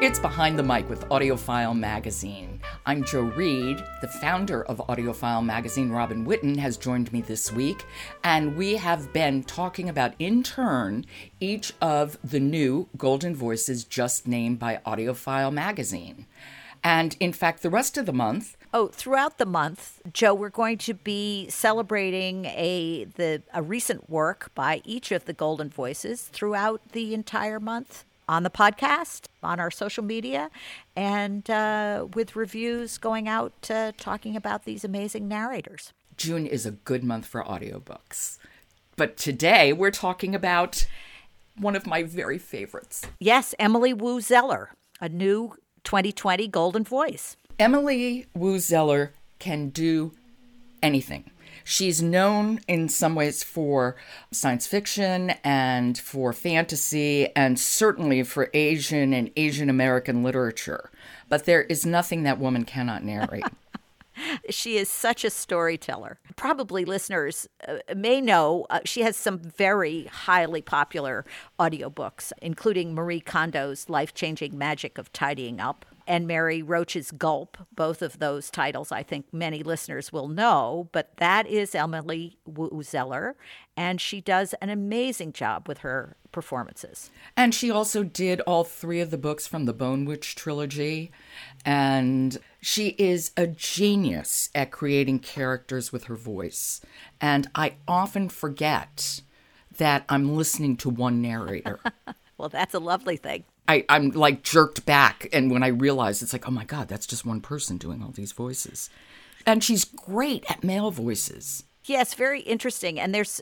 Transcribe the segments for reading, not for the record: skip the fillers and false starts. It's Behind the Mic with Audiophile Magazine. I'm Joe Reed, the founder of Audiophile Magazine. Robin Witten has joined me this week, and we have been talking about, in turn, each of the new Golden Voices just named by Audiophile Magazine. And in fact, the rest of the month... throughout the month, Joe, we're going to be celebrating a recent work by each of the Golden Voices throughout the entire month. On the podcast, on our social media, and with reviews going out talking about these amazing narrators. June is a good month for audiobooks. But today we're talking about one of my very favorites. Yes, Emily Wu Zeller, a new 2020 Golden Voice. Emily Wu Zeller can do anything. She's known in some ways for science fiction and for fantasy and certainly for Asian and Asian American literature. But there is nothing that woman cannot narrate. She is such a storyteller. Probably listeners may know she has some very highly popular audiobooks, including Marie Kondo's Life-Changing Magic of Tidying Up, and Mary Roach's Gulp. Both of those titles I think many listeners will know, but that is Emily Wu Zeller, and she does an amazing job with her performances. And she also did all three of the books from the Bone Witch trilogy, and she is a genius at creating characters with her voice. And I often forget that I'm listening to one narrator. Well, that's a lovely thing. I'm like jerked back. And when I realize, it's like, oh my God, that's just one person doing all these voices. And she's great at male voices. Yes, very interesting. And there's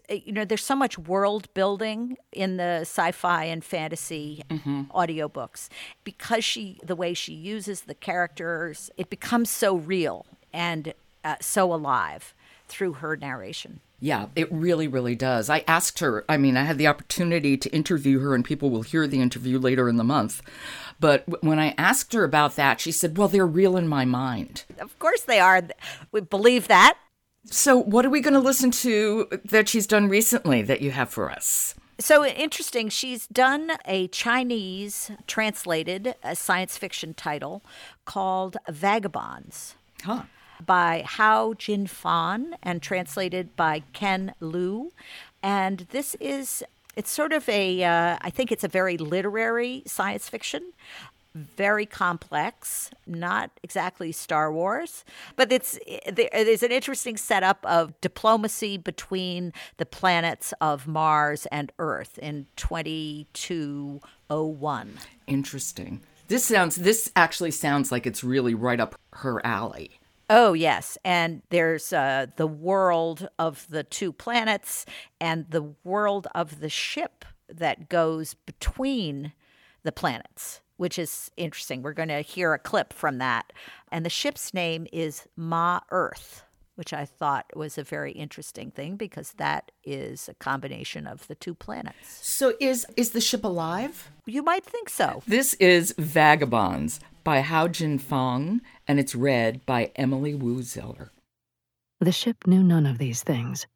so much world building in the sci-fi and fantasy audiobooks because the way she uses the characters, it becomes so real and so alive through her narration. Yeah, it really, really does. I asked her, I had the opportunity to interview her, and people will hear the interview later in the month. But when I asked her about that, she said, well, they're real in my mind. Of course they are. We believe that. So what are we going to listen to that she's done recently that you have for us? So interesting, she's done a Chinese translated science fiction title called Vagabonds. Huh. By Hao Jinfeng and translated by Ken Liu. And this is, it's sort of I think it's a very literary science fiction, very complex, not exactly Star Wars, but there's an interesting setup of diplomacy between the planets of Mars and Earth in 2201. Interesting. This actually sounds like it's really right up her alley. Oh, yes. And there's the world of the two planets and the world of the ship that goes between the planets, which is interesting. We're going to hear a clip from that. And the ship's name is Ma Earth, which I thought was a very interesting thing because that is a combination of the two planets. So is the ship alive? You might think so. This is Vagabonds by Hao Jinfeng, and it's read by Emily Wu Zeller. The ship knew none of these things,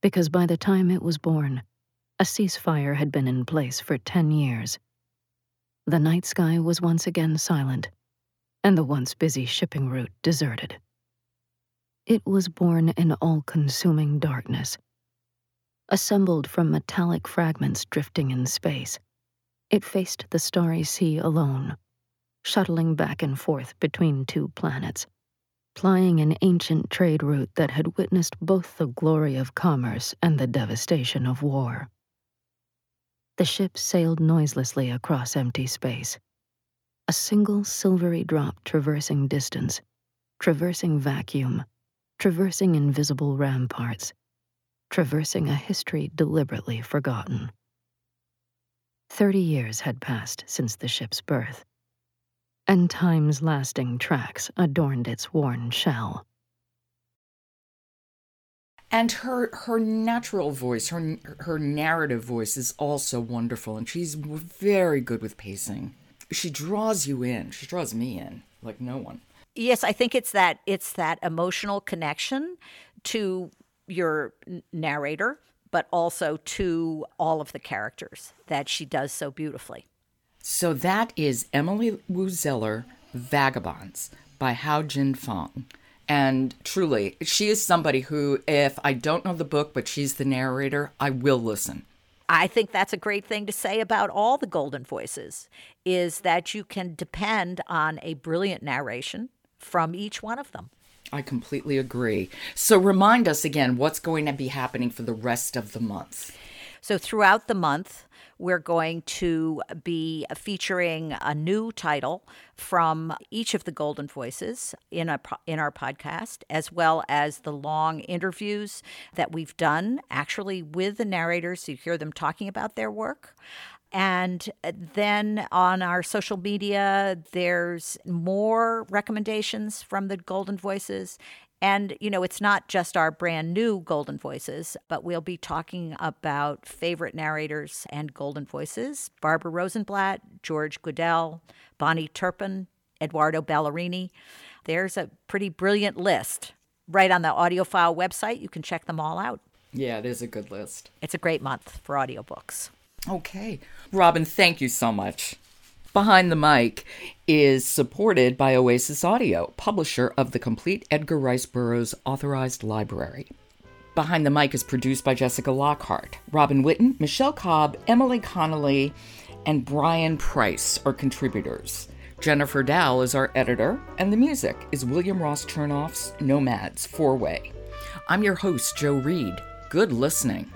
because by the time it was born, a ceasefire had been in place for 10 years. The night sky was once again silent, and the once busy shipping route deserted. It was born in all-consuming darkness. Assembled from metallic fragments drifting in space, it faced the starry sea alone, shuttling back and forth between two planets, plying an ancient trade route that had witnessed both the glory of commerce and the devastation of war. The ship sailed noiselessly across empty space, a single silvery drop traversing distance, traversing vacuum, traversing invisible ramparts, traversing a history deliberately forgotten. 30 years had passed since the ship's birth, and time's lasting tracks adorned its worn shell. And her natural voice, her narrative voice is also wonderful, and she's very good with pacing. She draws you in. She draws me in like no one. Yes, I think it's that emotional connection to your narrator, but also to all of the characters that she does so beautifully. So that is Emily Wu Zeller, Vagabonds by Hao Jinfeng. And truly, she is somebody who, if I don't know the book, but she's the narrator, I will listen. I think that's a great thing to say about all the Golden Voices, is that you can depend on a brilliant narration from each one of them. I completely agree. So remind us again what's going to be happening for the rest of the month. So throughout the month, we're going to be featuring a new title from each of the Golden Voices in our podcast, as well as the long interviews that we've done, actually with the narrators, so you hear them talking about their work. And then on our social media, there's more recommendations from the Golden Voices. And, you know, it's not just our brand new Golden Voices, but we'll be talking about favorite narrators and Golden Voices: Barbara Rosenblatt, George Guidall, Bonnie Turpin, Eduardo Ballerini. There's a pretty brilliant list right on the Audiophile website. You can check them all out. Yeah, it is a good list. It's a great month for audiobooks. Okay. Robin, thank you so much. Behind the Mic is supported by Oasis Audio, publisher of the complete Edgar Rice Burroughs Authorized Library. Behind the Mic is produced by Jessica Lockhart. Robin Witten, Michelle Cobb, Emily Connolly, and Brian Price are contributors. Jennifer Dow is our editor, and the music is William Ross Chernoff's Nomads 4-Way. I'm your host, Joe Reed. Good listening.